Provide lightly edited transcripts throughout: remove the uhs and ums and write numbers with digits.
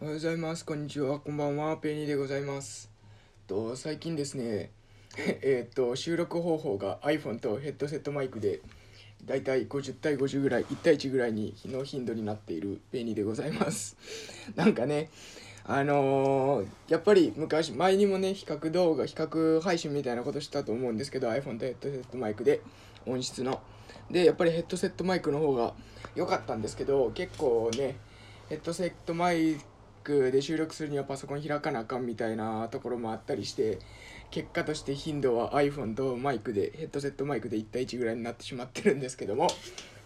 おはようございます。こんにちは。こんばんは。ペニーでございます。最近ですね、収録方法が iPhone とヘッドセットマイクで、だいたい50対50ぐらい、1対1ぐらいにの頻度になっているペニーでございます。なんかね、やっぱり前にもね、比較配信みたいなことしたと思うんですけど、iPhone とヘッドセットマイクで、音質の。で、やっぱりヘッドセットマイクの方が良かったんですけど、結構ね、ヘッドセットマイクで収録するにはパソコン開かなあかんみたいなところもあったりして、結果として頻度は iPhone とヘッドセットマイクで1対1ぐらいになってしまってるんですけども、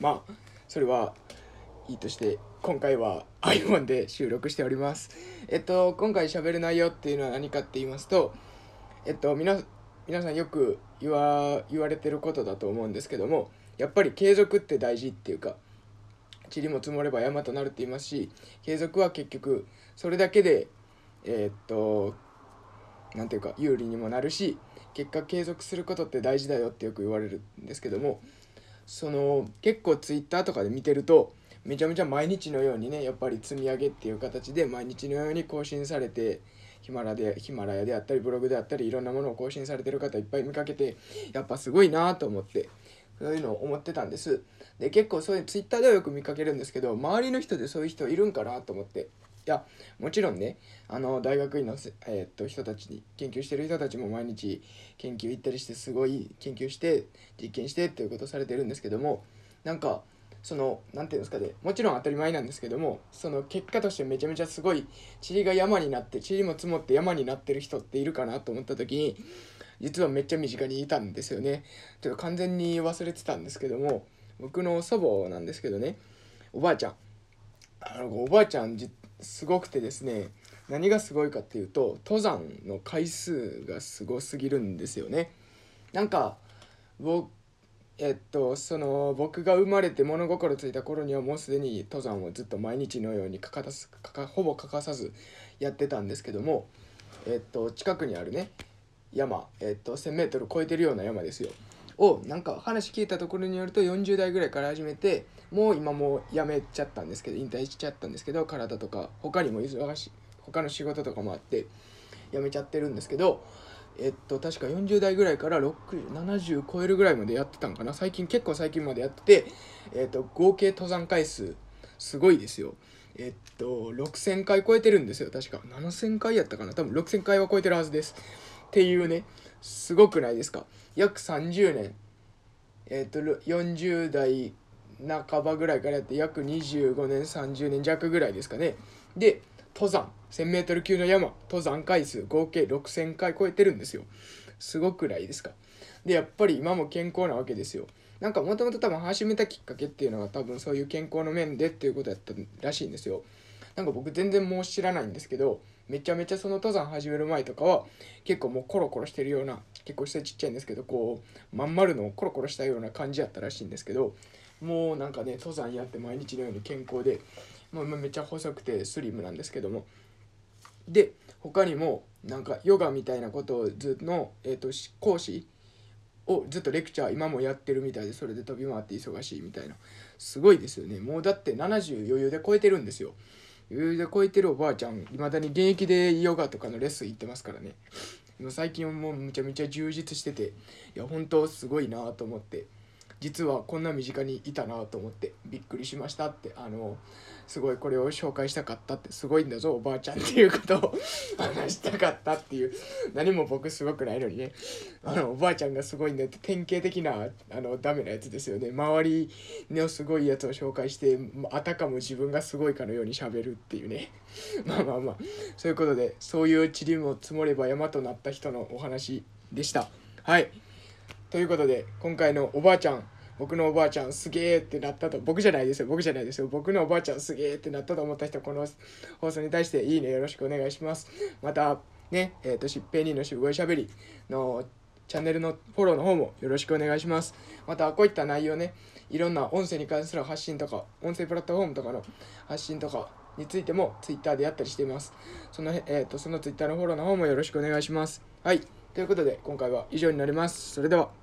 まあ、それはいいとして、今回は iPhone で収録しております。今回喋る内容っていうのは何かって言いますと、皆さんよく言われてることだと思うんですけども、やっぱり継続って大事っていうか、塵も積もれば山となるって言いますし、継続は結局それだけでなんていうか有利にもなるし、結果継続することって大事だよってよく言われるんですけども、結構ツイッターとかで見てると、めちゃめちゃ毎日のようにね、やっぱり積み上げっていう形で毎日のように更新されて、ヒマラヤであったりブログであったりいろんなものを更新されてる方いっぱい見かけて、やっぱすごいなと思って。そういうのを思ってたんです。で、結構そういうツイッターではよく見かけるんですけど、周りの人でそういう人いるんかなと思って。いや、もちろんね、大学院の、人たちに、研究してる人たちも毎日研究行ったりして、すごい研究して、実験してっていうことをされてるんですけども、なんか、なんていうんですかね、もちろん当たり前なんですけども、結果としてめちゃめちゃすごい、塵も積もって山になってる人っているかなと思った時に、実はめっちゃ身近にいたんですよね。ちょっと完全に忘れてたんですけども、僕の祖母なんですけどね、おばあちゃんすごくてですね、何がすごいかっていうと、登山の回数がすごすぎるんですよね。なんか僕が生まれて物心ついた頃にはもうすでに登山をずっと毎日のようにほぼ欠かさずやってたんですけども、近くにあるね山、1,000m 超えてるような山ですよを、なんか話聞いたところによると40代ぐらいから始めて、もうやめちゃったんですけど、引退しちゃったんですけど、体とか他の仕事とかもあってやめちゃってるんですけど、確か40代ぐらいから70超えるぐらいまでやってたんかな、結構最近までやってて、合計登山回数すごいですよ。6,000 回超えてるんですよ。確か 7,000 回やったかな、多分 6,000 回は超えてるはずです。っていうね、すごくないですか。約30年、40代半ばぐらいからやって、約25年30年弱ぐらいですかね。で、登山 1,000m 級の山、登山回数合計 6,000 回超えてるんですよ。すごくないですか。で、やっぱり今も健康なわけですよ。なんかもともと多分始めたきっかけっていうのが、多分そういう健康の面でっていうことだったらしいんですよ。なんか僕全然もう知らないんですけど、めちゃめちゃ登山始める前とかは結構もうコロコロしてるような、結構ちっちゃいんですけど、まん丸のコロコロしたような感じやったらしいんですけど、もうなんかね、登山やって毎日のように健康で、めっちゃ細くてスリムなんですけども。で、他にもなんかヨガみたいなことを講師をずっとレクチャー今もやってるみたいで、それで飛び回って忙しいみたいな。すごいですよね。もうだって70余裕で超えてるんですよ。余裕で超えてるおばあちゃん、未だに現役でヨガとかのレッスン行ってますからね。最近はもうめちゃめちゃ充実してて、いや本当すごいなと思って、実はこんな身近にいたなと思ってびっくりしましたって、すごいこれを紹介したかったって、すごいんだぞおばあちゃんっていうことを話したかったっていう、何も僕すごくないのにね、おばあちゃんがすごいんだって、典型的なダメなやつですよね。周りのすごいやつを紹介して、あたかも自分がすごいかのように喋るっていうねまあそういうことで、そういう塵も積もれば山となった人のお話でした。はい、ということで、今回のおばあちゃん、僕のおばあちゃんすげーってなったと、僕のおばあちゃんすげーってなったと思った人、この放送に対していいねよろしくお願いします。またね、しっぺいにのしごいしゃべりのチャンネルのフォローの方もよろしくお願いします。またこういった内容ね、いろんな音声に関する発信とか、音声プラットフォームとかの発信とかについてもツイッターでやったりしています。そのツイッターのフォローの方もよろしくお願いします。はい、ということで今回は以上になります。それでは。